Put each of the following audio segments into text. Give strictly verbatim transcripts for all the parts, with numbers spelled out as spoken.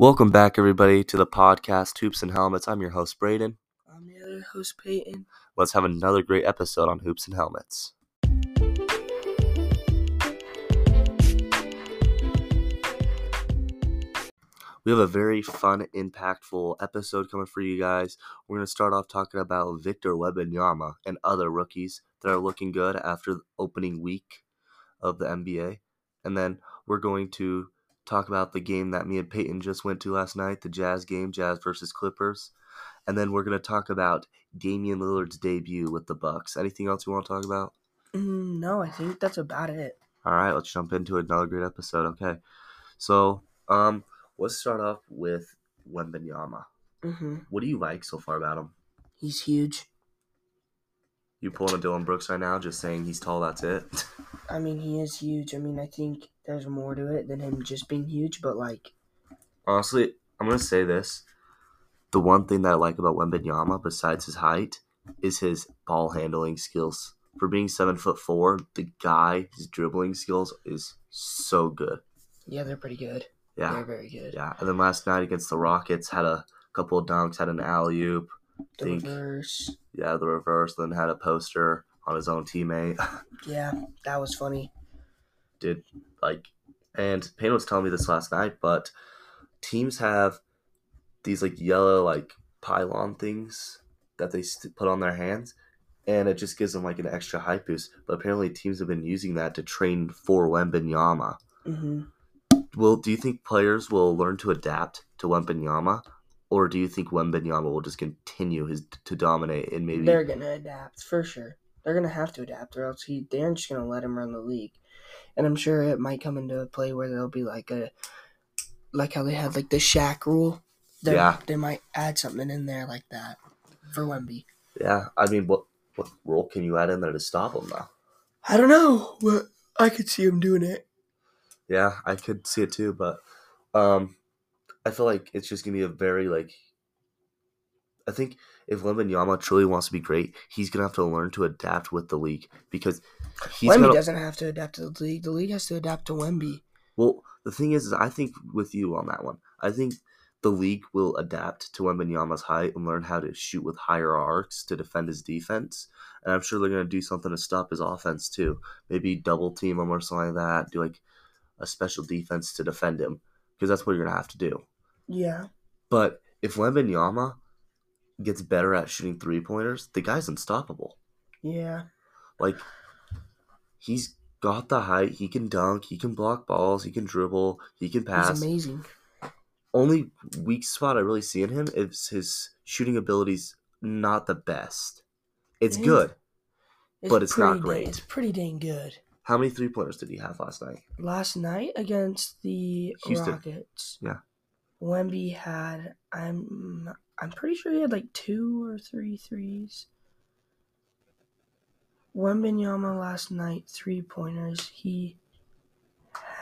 Welcome back, everybody, to the podcast Hoops and Helmets. I'm your host, Braden. I'm the other host, Peyton. Let's have another great episode on Hoops and Helmets. We have a very fun, impactful episode coming for you guys. We're going to start off talking about Victor Wembanyama and other rookies that are looking good after the opening week of the N B A. And then we're going to talk about the game that me and Peyton just went to last night, the Jazz game, Jazz versus Clippers. And then we're going to talk about Damian Lillard's debut with the Bucks. Anything else you want to talk about? Mm, no, I think that's about it. All right, let's jump into another great episode. Okay, so um, let's start off with Wembanyama. Mm-hmm. What do you like so far about him? He's huge. You pulling a Dylan Brooks right now, just saying he's tall, that's it? I mean, he is huge. I mean, I think there's more to it than him just being huge, but, like... Honestly, I'm going to say this. The one thing that I like about Wembanyama, besides his height, is his ball handling skills. For being seven foot four, the guy, his dribbling skills is so good. Yeah, they're pretty good. Yeah. They're very good. Yeah, and then last night against the Rockets, had a couple of dunks, had an alley-oop. The think, reverse. Yeah, the reverse, then had a poster on his own teammate. Yeah, that was funny. Did, like, and Payne was telling me this last night, but teams have these, like, yellow, like, pylon things that they st- put on their hands, and it just gives them, like, an extra height boost. But apparently teams have been using that to train for Wembanyama. Mm-hmm. Well, do you think players will learn to adapt to Wembanyama, or do you think Wembanyama will just continue his to dominate and maybe... They're going to adapt, for sure. They're going to have to adapt, or else he, they're just going to let him run the league. And I'm sure it might come into a play where there'll be like a, like how they had like the Shaq rule. They're, yeah. They might add something in there like that for Wemby. Yeah. I mean, what, what rule can you add in there to stop him though? I don't know, but I could see him doing it. Yeah, I could see it too, but um, I feel like it's just going to be a very like, I think if Wembanyama truly wants to be great, he's going to have to learn to adapt with the league because he's Wemby gonna... doesn't have to adapt to the league. The league has to adapt to Wemby. Well, the thing is, is I think with you on that one, I think the league will adapt to Wembanyama's height and learn how to shoot with higher arcs to defend his defense. And I'm sure they're going to do something to stop his offense too. Maybe double team him or something like that. Do like a special defense to defend him because that's what you're going to have to do. Yeah. But if Wembanyama gets better at shooting three-pointers, the guy's unstoppable. Yeah. Like, he's got the height. He can dunk. He can block balls. He can dribble. He can pass. He's amazing. Only weak spot I really see in him is his shooting ability's not the best. It's it good, it's but it's not great. Dang, it's pretty dang good. How many three-pointers did he have last night? Last night against the Houston Rockets. Yeah. Wemby had, I'm I'm pretty sure he had like two or three threes. Wembanyama last night, three-pointers, he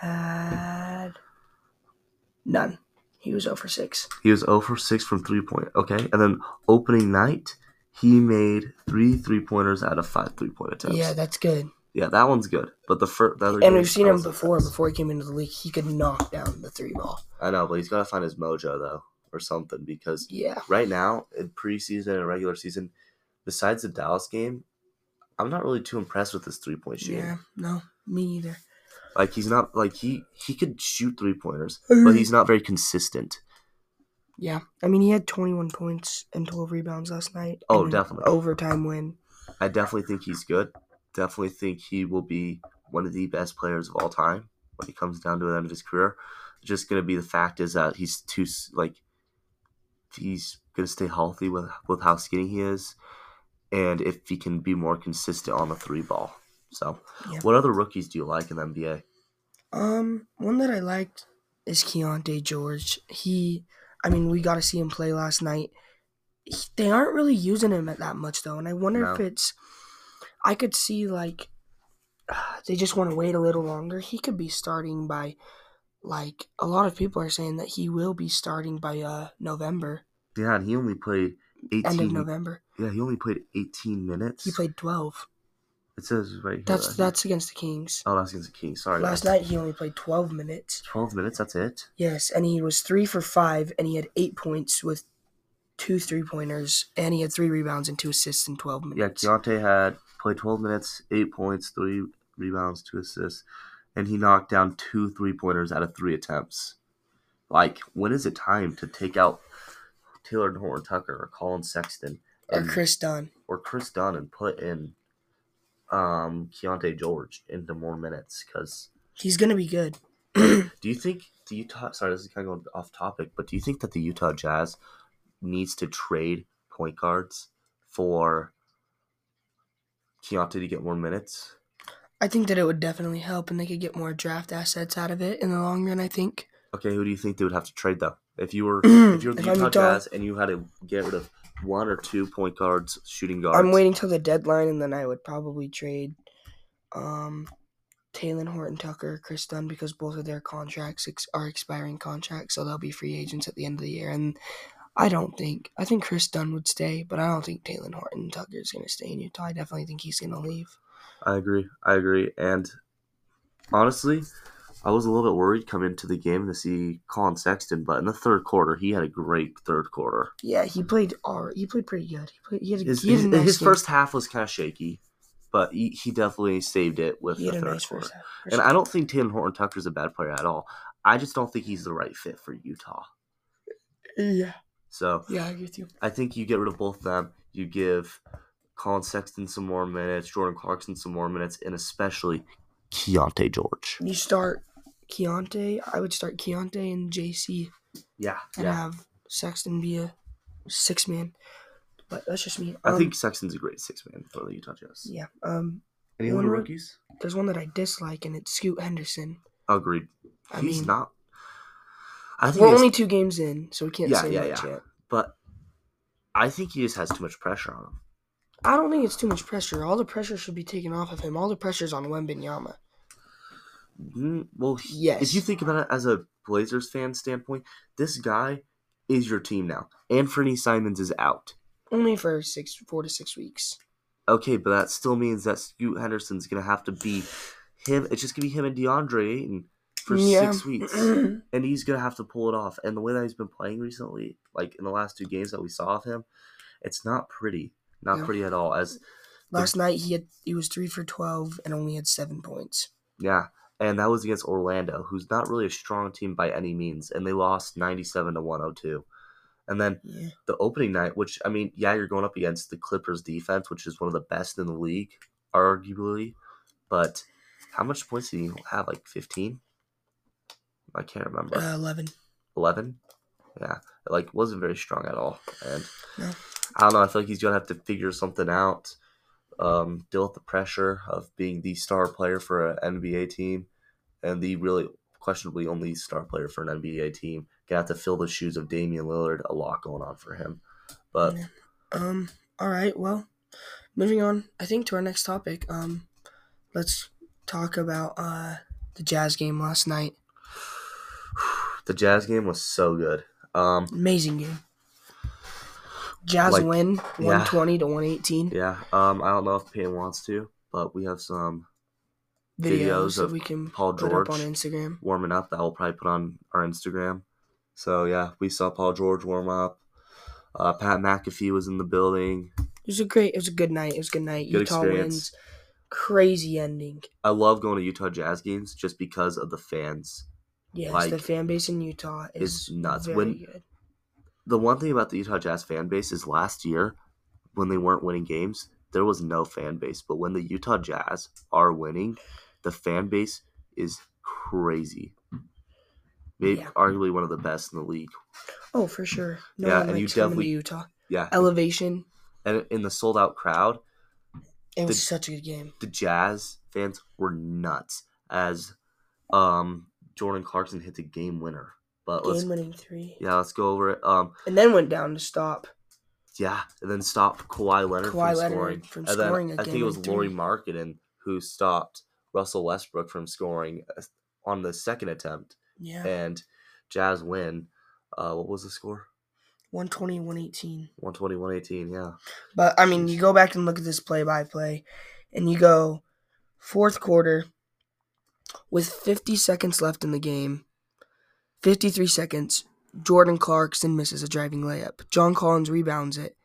had none. He was zero for six. He was zero for six from three-point, okay. And then opening night, he made three three-pointers out of five three-point attempts. Yeah, that's good. Yeah, that one's good. But the first, the other and we've seen him before. Attempts. Before he came into the league, he could knock down the three ball. I know, but he's got to find his mojo, though, or something, because yeah. Right now, in preseason and regular season, besides the Dallas game, I'm not really too impressed with his three-point shooting. Yeah, no, me neither. Like, he's not, like, he, he could shoot three-pointers, but he's not very consistent. Yeah, I mean, he had twenty-one points and twelve rebounds last night. Oh, definitely. Overtime win. I definitely think he's good. Definitely think he will be one of the best players of all time when he comes down to the end of his career. Just going to be the fact is that he's too, like, he's going to stay healthy with, with how skinny he is and if he can be more consistent on the three ball. So, yeah. What other rookies do you like in the N B A? Um, one that I liked is Keyonte George. He, I mean, we got to see him play last night. He, they aren't really using him at that much, though, and I wonder no. if it's I could see, like, they just want to wait a little longer. He could be starting by, like, a lot of people are saying that he will be starting by uh, November. Yeah, and he only played eighteen. End of November. Yeah, he only played eighteen minutes. He played twelve. It says right here. That's that's against the Kings. Oh, that's against the Kings. Sorry. Last night he only played twelve minutes. Twelve minutes. That's it. Yes, and he was three for five, and he had eight points with two three pointers, and he had three rebounds and two assists in twelve minutes. Yeah, Keyonte had played twelve minutes, eight points, three rebounds, two assists, and he knocked down two three pointers out of three attempts. Like, when is it time to take out Taylor Horton-Tucker or Colin Sexton and, or Chris Dunn or Chris Dunn and put in? Um, Keyonte George into more minutes because he's gonna be good. do you think the Utah? Sorry, this is kind of going off topic, but do you think that the Utah Jazz needs to trade point guards for Keyonte to get more minutes? I think that it would definitely help, and they could get more draft assets out of it in the long run. I think. Okay, who do you think they would have to trade though? If you were if you were the Utah, Utah Jazz and you had to get rid of one or two point guards, shooting guards. I'm waiting till the deadline, and then I would probably trade um, Taylor Horton-Tucker, Chris Dunn, because both of their contracts ex- are expiring contracts, so they'll be free agents at the end of the year. And I don't think – I think Chris Dunn would stay, but I don't think Taylor Horton-Tucker is going to stay in Utah. I definitely think he's going to leave. I agree. I agree. And honestly, I was a little bit worried coming into the game to see Colin Sexton, but in the third quarter, he had a great third quarter. Yeah, he played all right. He played pretty good. He played. He had a, his he had a nice his first half was kind of shaky, but he, he definitely saved it with he the third nice quarter. Half, and I don't think Taylor Horton-Tucker is a bad player at all. I just don't think he's the right fit for Utah. Yeah. So yeah, I agree with you. I think you get rid of both of them. You give Colin Sexton some more minutes, Jordan Clarkson some more minutes, and especially Keyonte George. You start Keyonte. I would start Keyonte and J C. Yeah, and yeah. have Sexton be a six man. But that's just me. Um, I think Sexton's a great six man for the Utah Jazz. Yeah. Um. Any other rookies? There's one that I dislike, and it's Scoot Henderson. Agreed. I He's mean, not. I think we're only two games in, so we can't yeah, say yeah, much yeah. yet. But I think he just has too much pressure on him. I don't think it's too much pressure. All the pressure should be taken off of him. All the pressure's on Wembanyama. Mm, well, yes. If you think about it as a Blazers fan standpoint, this guy is your team now. And Franny Simons is out. Only for six, four to six weeks. Okay, but that still means that Scoot Henderson's going to have to be him. It's just going to be him and DeAndre Ayton for yeah. six weeks. And he's going to have to pull it off. And the way that he's been playing recently, like in the last two games that we saw of him, it's not pretty. Not yeah. pretty at all. As last the, night he had he was three for twelve and only had seven points. Yeah, and that was against Orlando, who's not really a strong team by any means, and they lost ninety-seven to one hundred two. And then yeah. the opening night, which I mean, yeah, you're going up against the Clippers' defense, which is one of the best in the league, arguably. But how much points did he have? Like fifteen? I can't remember. Uh, Eleven. Eleven. Yeah, it, like wasn't very strong at all, and. No. I don't know. I feel like he's going to have to figure something out, um, deal with the pressure of being the star player for an N B A team and the really questionably only star player for an N B A team. Going to have to fill the shoes of Damian Lillard. A lot going on for him. But yeah. um, all right. Well, moving on, I think, to our next topic. Um, let's talk about uh, the Jazz game last night. The Jazz game was so good. Um, Amazing game. Jazz like, win one twenty yeah. to one eighteen. Yeah. Um, I don't know if Payne wants to, but we have some videos, videos of we can Paul George up on Instagram. Warming up that we'll probably put on our Instagram. So, yeah, we saw Paul George warm up. Uh, Pat McAfee was in the building. It was a great – it was a good night. It was a good night. Good Utah experience. Wins. Crazy ending. I love going to Utah Jazz games just because of the fans. Yes, like, the fan base in Utah is, is nuts. Very when, good. The one thing about the Utah Jazz fan base is last year, when they weren't winning games, there was no fan base. But when the Utah Jazz are winning, the fan base is crazy. Maybe yeah. arguably one of the best in the league. Oh, for sure. No yeah, one and you definitely Utah. Yeah, elevation. And in the sold-out crowd, it was the, such a good game. The Jazz fans were nuts as um, Jordan Clarkson hit the game winner. But game winning three. Yeah, let's go over it. Um, and then went down to stop. Yeah, and then stopped Kawhi Leonard Kawhi from Leonard scoring. From and scoring then, I think it was Lauri Markkanen who stopped Russell Westbrook from scoring on the second attempt. Yeah. And Jazz win. Uh, what was the score? one twenty, one eighteen. one twenty, one eighteen, yeah. But, I mean, you go back and look at this play-by-play, and you go fourth quarter with fifty seconds left in the game, fifty-three seconds, Jordan Clarkson misses a driving layup. John Collins rebounds it.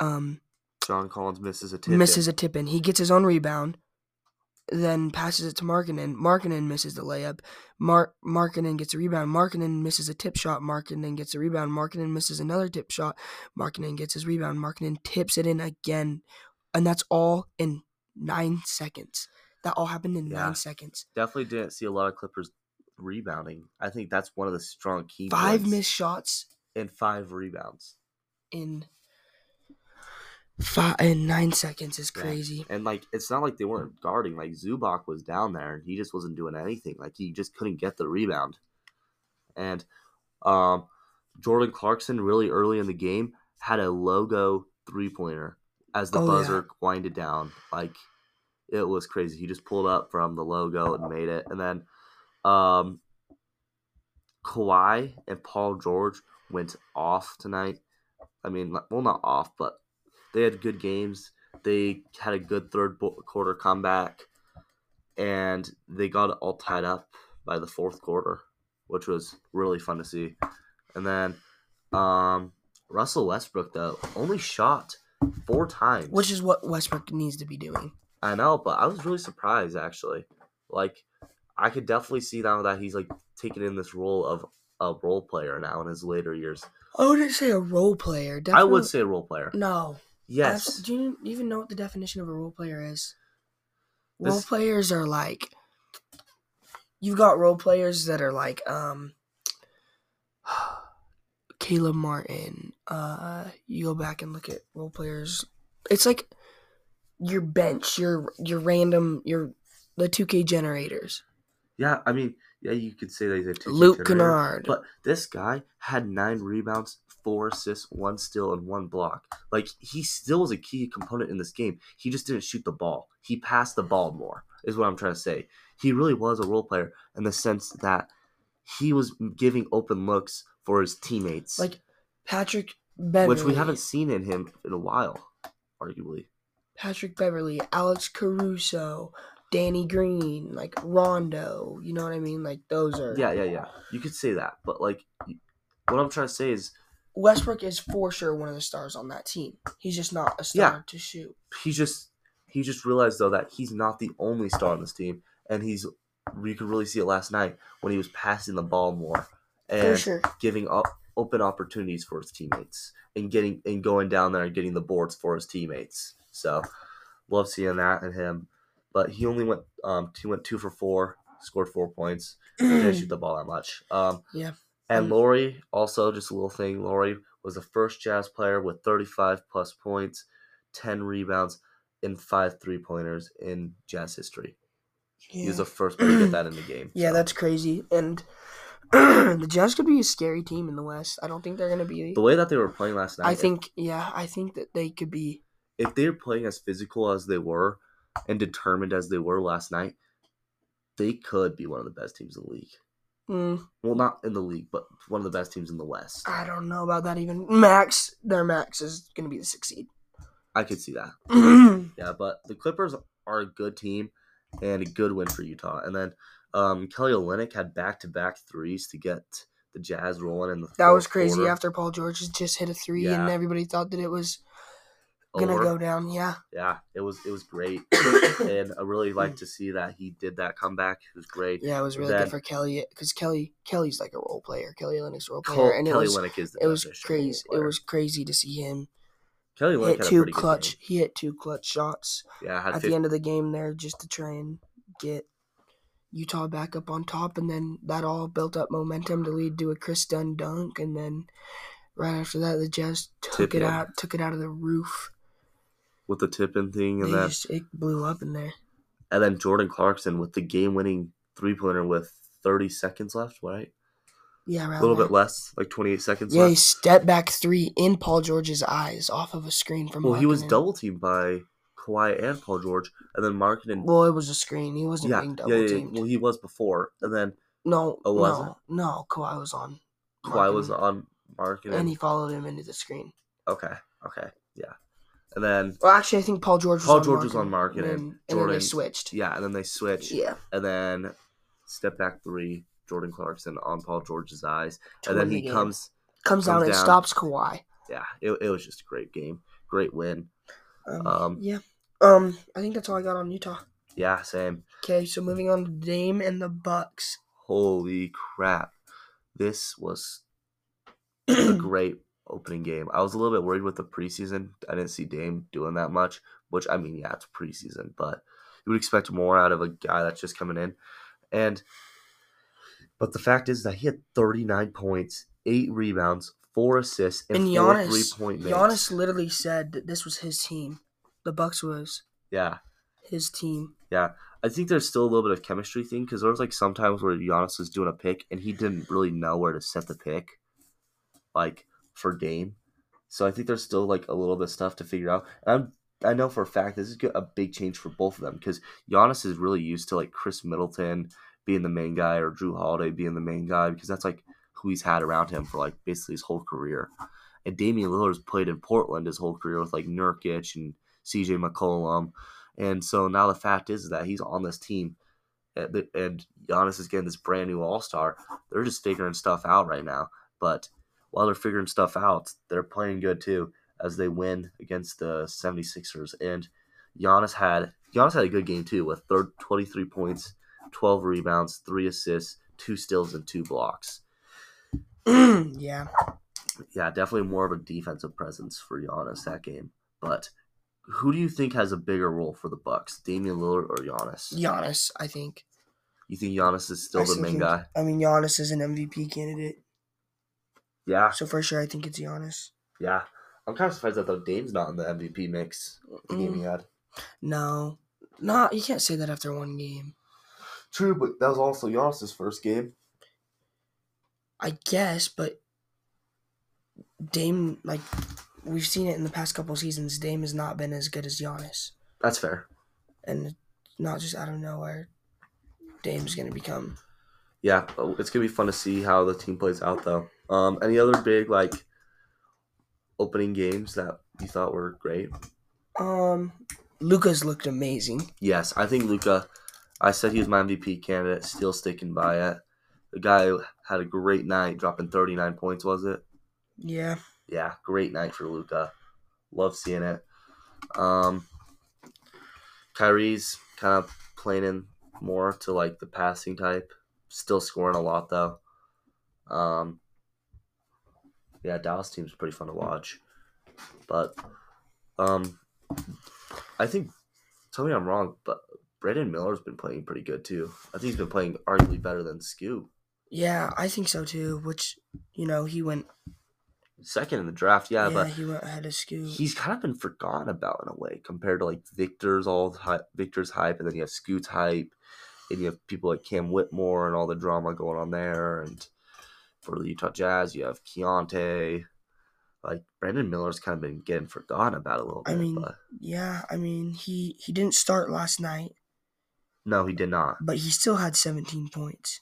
Um, John Collins misses a tip-in. Misses a tip-in. He gets his own rebound, then passes it to Markkanen. Markkanen misses the layup. Mar- Markkanen gets a rebound. Markkanen misses a tip shot. Markkanen gets a rebound. Markkanen misses another tip shot. Markkanen gets his rebound. Markkanen tips it in again, and that's all in nine seconds. That all happened in yeah. nine seconds. Definitely didn't see a lot of Clippers rebounding. I think that's one of the strong key points. Five missed shots and five rebounds in five in nine seconds is crazy. Yeah. And like, it's not like they weren't guarding. Like, Zubac was down there and he just wasn't doing anything. Like, he just couldn't get the rebound. And um, Jordan Clarkson really early in the game had a logo three pointer as the oh, buzzer yeah. winded down. Like, it was crazy. He just pulled up from the logo and made it. And then Um, Kawhi and Paul George went off tonight. I mean, well, not off, but they had good games. They had a good third quarter comeback, and they got all tied up by the fourth quarter, which was really fun to see. And then um, Russell Westbrook, though, only shot four times. Which is what Westbrook needs to be doing. I know, but I was really surprised, actually. Like, I could definitely see now that he's like taking in this role of a role player now in his later years. I wouldn't say a role player. Definitely. I would say a role player. No. Yes. That's, do you even know what the definition of a role player is? This... Role players are like, you've got role players that are like um, Caleb Martin. Uh, you go back and look at role players. It's like your bench, your your random, your the two K generators. Yeah, I mean, yeah, you could say that he's a Luke Kennard. But this guy had nine rebounds, four assists, one steal, and one block. Like, he still was a key component in this game. He just didn't shoot the ball. He passed the ball more, is what I'm trying to say. He really was a role player in the sense that he was giving open looks for his teammates. Like Patrick Beverly. Which we haven't seen in him in a while, arguably. Patrick Beverly, Alex Caruso, Danny Green, like Rondo, you know what I mean? Like, those are... Yeah, yeah, yeah. You could say that, but, like, what I'm trying to say is... Westbrook is for sure one of the stars on that team. He's just not a star yeah. to shoot. He just he just realized, though, that he's not the only star on this team, and he's... You could really see it last night when he was passing the ball more and sure. giving up open opportunities for his teammates and getting and going down there and getting the boards for his teammates. So, love seeing that in him. But he only went um he went two for four, scored four points, didn't shoot the ball that much. Um, yeah. And Lauri, also just a little thing, Lauri was the first Jazz player with thirty-five plus points, ten rebounds, and five three-pointers in Jazz history. Yeah. He was the first player to get that in the game. Yeah, so. That's crazy. And the Jazz could be a scary team in the West. I don't think they're going to be... The way that they were playing last night... I think, if, yeah, I think that they could be... If they're playing as physical as they were... and determined as they were last night, they could be one of the best teams in the league. Mm. Well, not in the league, but one of the best teams in the West. I don't know about that even. Max, their max is going to be the sixth seed. I could see that. Yeah, but the Clippers are a good team and a good win for Utah. And then um, Kelly Olynyk had back-to-back threes to get the Jazz rolling in the fourth quarter. That was crazy quarter. After Paul George just hit a three yeah. and everybody thought that it was – Gonna go down, yeah. Yeah, it was it was great, and I really like to see that he did that comeback. It was great. Yeah, it was really then, good for Kelly because Kelly Kelly's like a role player. Kelly Olynyk's a role player, Col- and Kelly Olynyk is the it was crazy. It was crazy to see him. Kelly Olynyk hit two clutch. He hit two clutch shots. Yeah, at fifty the end of the game there, just to try and get Utah back up on top, and then that all built up momentum to lead to a Chris Dunn dunk, and then right after that, the Jazz took it out, took it out of the roof. With the tip-in thing and that. Just, it blew up in there. And then Jordan Clarkson with the game-winning three-pointer with thirty seconds left, right? Yeah, right. A little that. bit less, like twenty-eight seconds yeah, left. Yeah, he stepped back three in Paul George's eyes off of a screen from Well, Markkanen. He was double-teamed by Kawhi and Paul George, and then Markkanen. Well, it was a screen. He wasn't yeah, being double-teamed. Yeah, yeah, well, he was before, and then. No, oh, no, no, Kawhi was on Markkanen. Kawhi was on Markkanen. And he followed him into the screen. Okay, okay, yeah. And then, well, actually, I think Paul George was Paul on George Markkanen, was on Markkanen. And, and Jordan, then they switched. Yeah, and then they switched. Yeah. And then step back three, Jordan Clarkson on Paul George's eyes. And then he comes, comes comes down and down. stops Kawhi. Yeah, it it was just a great game. Great win. Um, um, yeah. Um, I think that's all I got on Utah. Yeah, same. Okay, so moving on to Dame and the Bucks. Holy crap. This was a great opening game. I was a little bit worried with the preseason. I didn't see Dame doing that much, which, I mean, yeah, it's preseason, but you would expect more out of a guy that's just coming in. And but the fact is that he had thirty-nine points, eight rebounds, four assists, and, and Giannis, four three-point makes. Giannis literally said that this was his team. The Bucks was. Yeah. His team. Yeah. I think there's still a little bit of chemistry thing because there was like sometimes where Giannis was doing a pick and he didn't really know where to set the pick, like for Dame. So I think there's still like a little bit of stuff to figure out. And I'm, I know for a fact this is a big change for both of them because Giannis is really used to like Chris Middleton being the main guy or Drew Holiday being the main guy because that's like who he's had around him for like basically his whole career. And Damian Lillard's played in Portland his whole career with like Nurkic and C J McCollum. And so now the fact is that he's on this team, and Giannis is getting this brand new all-star. They're just figuring stuff out right now. But while they're figuring stuff out, they're playing good too as they win against the seventy-sixers. And Giannis had Giannis had a good game too with twenty-three points, twelve rebounds, three assists, two steals, and two blocks. yeah. Yeah, definitely more of a defensive presence for Giannis that game. But who do you think has a bigger role for the Bucks, Damian Lillard or Giannis? Giannis, I think. You think Giannis is still I the main he, guy? I mean, Giannis is an M V P candidate. Yeah. So for sure, I think it's Giannis. Yeah. I'm kind of surprised that though Dame's not in the M V P mix the mm. game he had. No. No, you can't say that after one game. True, but that was also Giannis' first game. I guess, but Dame, like... We've seen it in the past couple seasons. Dame has not been as good as Giannis. That's fair. And not just out of nowhere, Dame's going to become. Yeah, it's going to be fun to see how the team plays out, though. Um, any other big, like, opening games that you thought were great? Um, Luka's looked amazing. Yes, I think Luka, I said he was my M V P candidate, still sticking by it. The guy had a great night, dropping thirty-nine points, was it? Yeah. Yeah, great night for Luka. Love seeing it. Um, Kyrie's kind of playing in more to, like, the passing type. Still scoring a lot, though. Um, yeah, Dallas team's pretty fun to watch. But um, I think, tell me I'm wrong, but Brandon Miller's been playing pretty good, too. I think he's been playing arguably better than Scoot. Yeah, I think so, too, which, you know, he went – second in the draft, yeah, yeah but he went ahead of Scoot. He's kind of been forgotten about in a way compared to like Victor's all hype, Victor's hype, and then you have Scoot's hype, and you have people like Cam Whitmore and all the drama going on there. And for the Utah Jazz, you have Keyonte. Like Brandon Miller's kind of been getting forgotten about a little bit. I mean, but... yeah, I mean he he didn't start last night. No, he did not. But he still had seventeen points.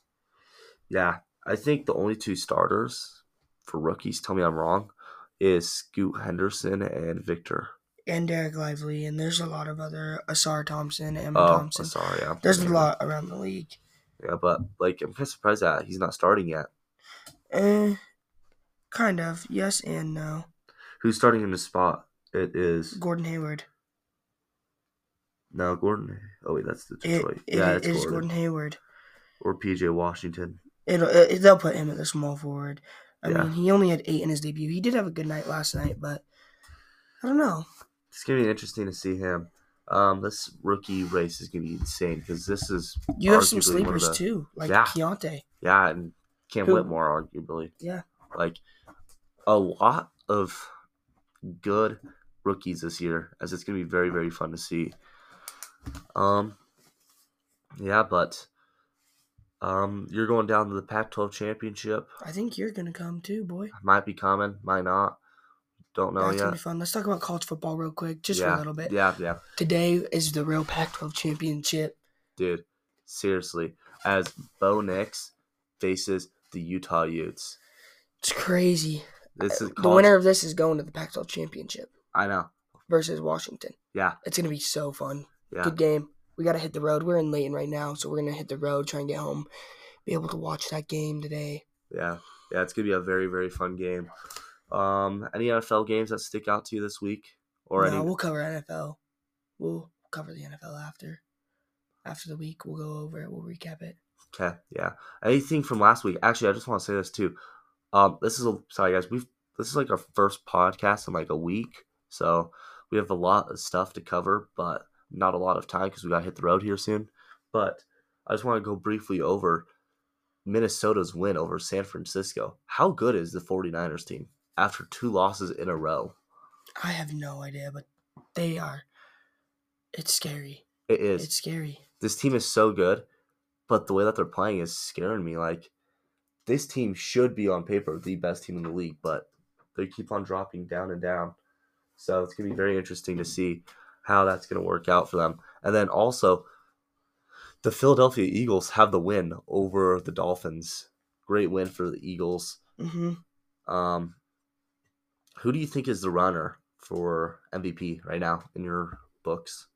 Yeah, I think the only two starters for rookies, tell me I'm wrong, is Scoot Henderson and Victor. And Derek Lively, and there's a lot of other, Asar Thompson, Emma oh, Thompson. Asar, yeah. There's a lot around the league. Yeah, but, like, I'm kind of surprised that he's not starting yet. Eh, kind of. Yes and no. Who's starting in his spot? It is... Gordon Hayward. No, Gordon... Oh, wait, that's the Detroit. It, yeah, it it's is Gordon. Gordon Hayward. Or P J Washington. It'll, it, they'll put him at the small forward. I yeah. mean, he only had eight in his debut. He did have a good night last night, but I don't know. It's going to be interesting to see him. Um, this rookie race is going to be insane because this is you have some sleepers the, too, like yeah. Keyonte. Yeah, and Cam Who, Whitmore, arguably. Yeah. Like, a lot of good rookies this year, as it's going to be very, very fun to see. Um, Yeah, but... Um, you're going down to the Pac twelve championship. I think you're gonna come too, boy. Might be coming, might not. Don't know That's yet. That's gonna be fun. Let's talk about college football real quick, just yeah, for a little bit. Yeah, yeah. Today is the real Pac twelve championship. Dude, seriously, as Bo Nix faces the Utah Utes, it's crazy. This is college. The winner of this is going to the Pac twelve championship. I know. versus Washington. Yeah. It's going to be so fun. Yeah. Good game. We got to hit the road. We're in Layton right now, so we're going to hit the road, try and get home, be able to watch that game today. Yeah. Yeah, it's going to be a very, very fun game. Um, any N F L games that stick out to you this week? Or no, any... we'll cover N F L. We'll cover the N F L after. After the week, we'll go over it. We'll recap it. Okay, yeah. Anything from last week? Actually, I just want to say this too. Um, this is a sorry guys. We've this is like our first podcast in like a week, so we have a lot of stuff to cover, but not a lot of time because we got to hit the road here soon. But I just want to go briefly over Minnesota's win over San Francisco. How good is the 49ers team after two losses in a row? I have no idea, but they are. It's scary. It is. It's scary. This team is so good, but the way that they're playing is scaring me. Like, this team should be on paper the best team in the league, but they keep on dropping down and down. So it's going to be very interesting to see how that's going to work out for them. And then also, the Philadelphia Eagles have the win over the Dolphins. Great win for the Eagles. Mm-hmm. Um, who do you think is the runner for M V P right now in your books?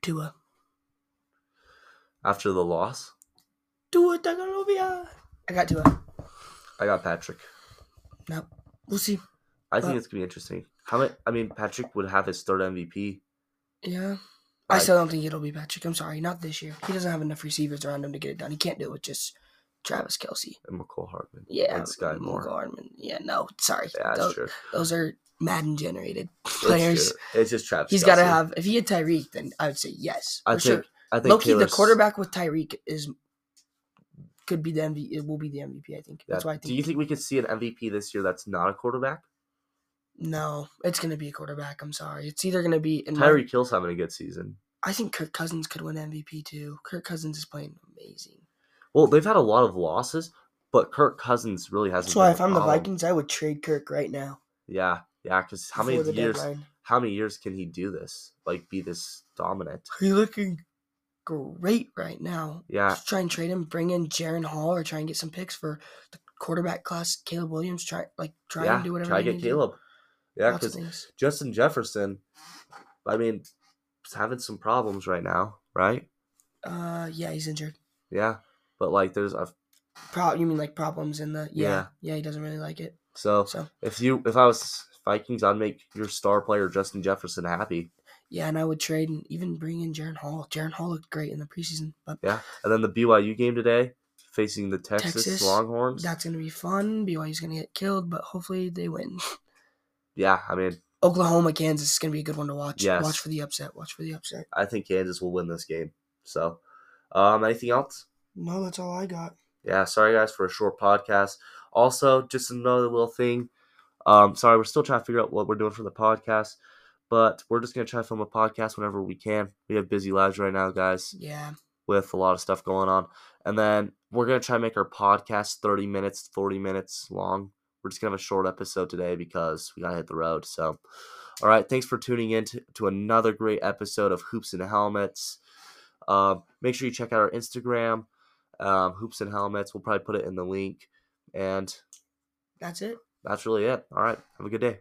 Tua. After the loss? Tua Tagovailoa. I got Tua. I got Patrick. No, we'll see. I but, think it's going to be interesting. How many, I mean, Patrick would have his third M V P. Yeah. I, I still don't think it'll be Patrick. I'm sorry. Not this year. He doesn't have enough receivers around him to get it done. He can't do it with just Travis Kelsey. And McCole Hardman. Yeah. And Sky Moore. McCole Hardman. Yeah, no. Sorry. Yeah, that's those, true. Those are Madden-generated players. It's just Travis He's got to have – if he had Tyreek, then I would say yes. I think, sure. I think Loki, the quarterback with Tyreek is – could be the M V P. It will be the M V P, I think. That's yeah. why I think. Do you think we could see an M V P this year that's not a quarterback? No, it's going to be a quarterback. I'm sorry. It's either going to be... Tyreek Hill's having a good season. I think Kirk Cousins could win M V P too. Kirk Cousins is playing amazing. Well, they've had a lot of losses, but Kirk Cousins really hasn't... That's why if I'm the Vikings, I would trade Kirk right now. Yeah, yeah, because how many years... Deadline. How many years can he do this? Like, be this dominant? He's looking... great right now. Yeah. Just try and trade him, bring in Jaren Hall, or try and get some picks for the quarterback class. Caleb Williams, try like try yeah, and do whatever. Try to get Caleb. Do. Yeah, because Justin Jefferson, I mean, is having some problems right now, right? Uh, yeah, he's injured. Yeah, but like there's a. Pro- you mean like problems in the yeah, yeah yeah he doesn't really like it. So so if you if I was Vikings, I'd make your star player Justin Jefferson happy. Yeah, and I would trade and even bring in Jaren Hall. Jaren Hall looked great in the preseason. But yeah, and then the B Y U game today facing the Texas, Texas Longhorns. That's going to be fun. B Y U's going to get killed, but hopefully they win. Yeah, I mean. Oklahoma, Kansas is going to be a good one to watch. Yes. Watch for the upset. Watch for the upset. I think Kansas will win this game. So, um, anything else? No, that's all I got. Yeah, sorry, guys, for a short podcast. Also, just another little thing. Um, sorry, we're still trying to figure out what we're doing for the podcast. But we're just going to try to film a podcast whenever we can. We have busy lives right now, guys. Yeah. With a lot of stuff going on. And then we're going to try to make our podcast thirty minutes, forty minutes long. We're just going to have a short episode today because we got to hit the road. So, all right. Thanks for tuning in to, to another great episode of Hoops and Helmets. Um, make sure you check out our Instagram, um, Hoops and Helmets. We'll probably put it in the link. And that's it. That's really it. All right. Have a good day.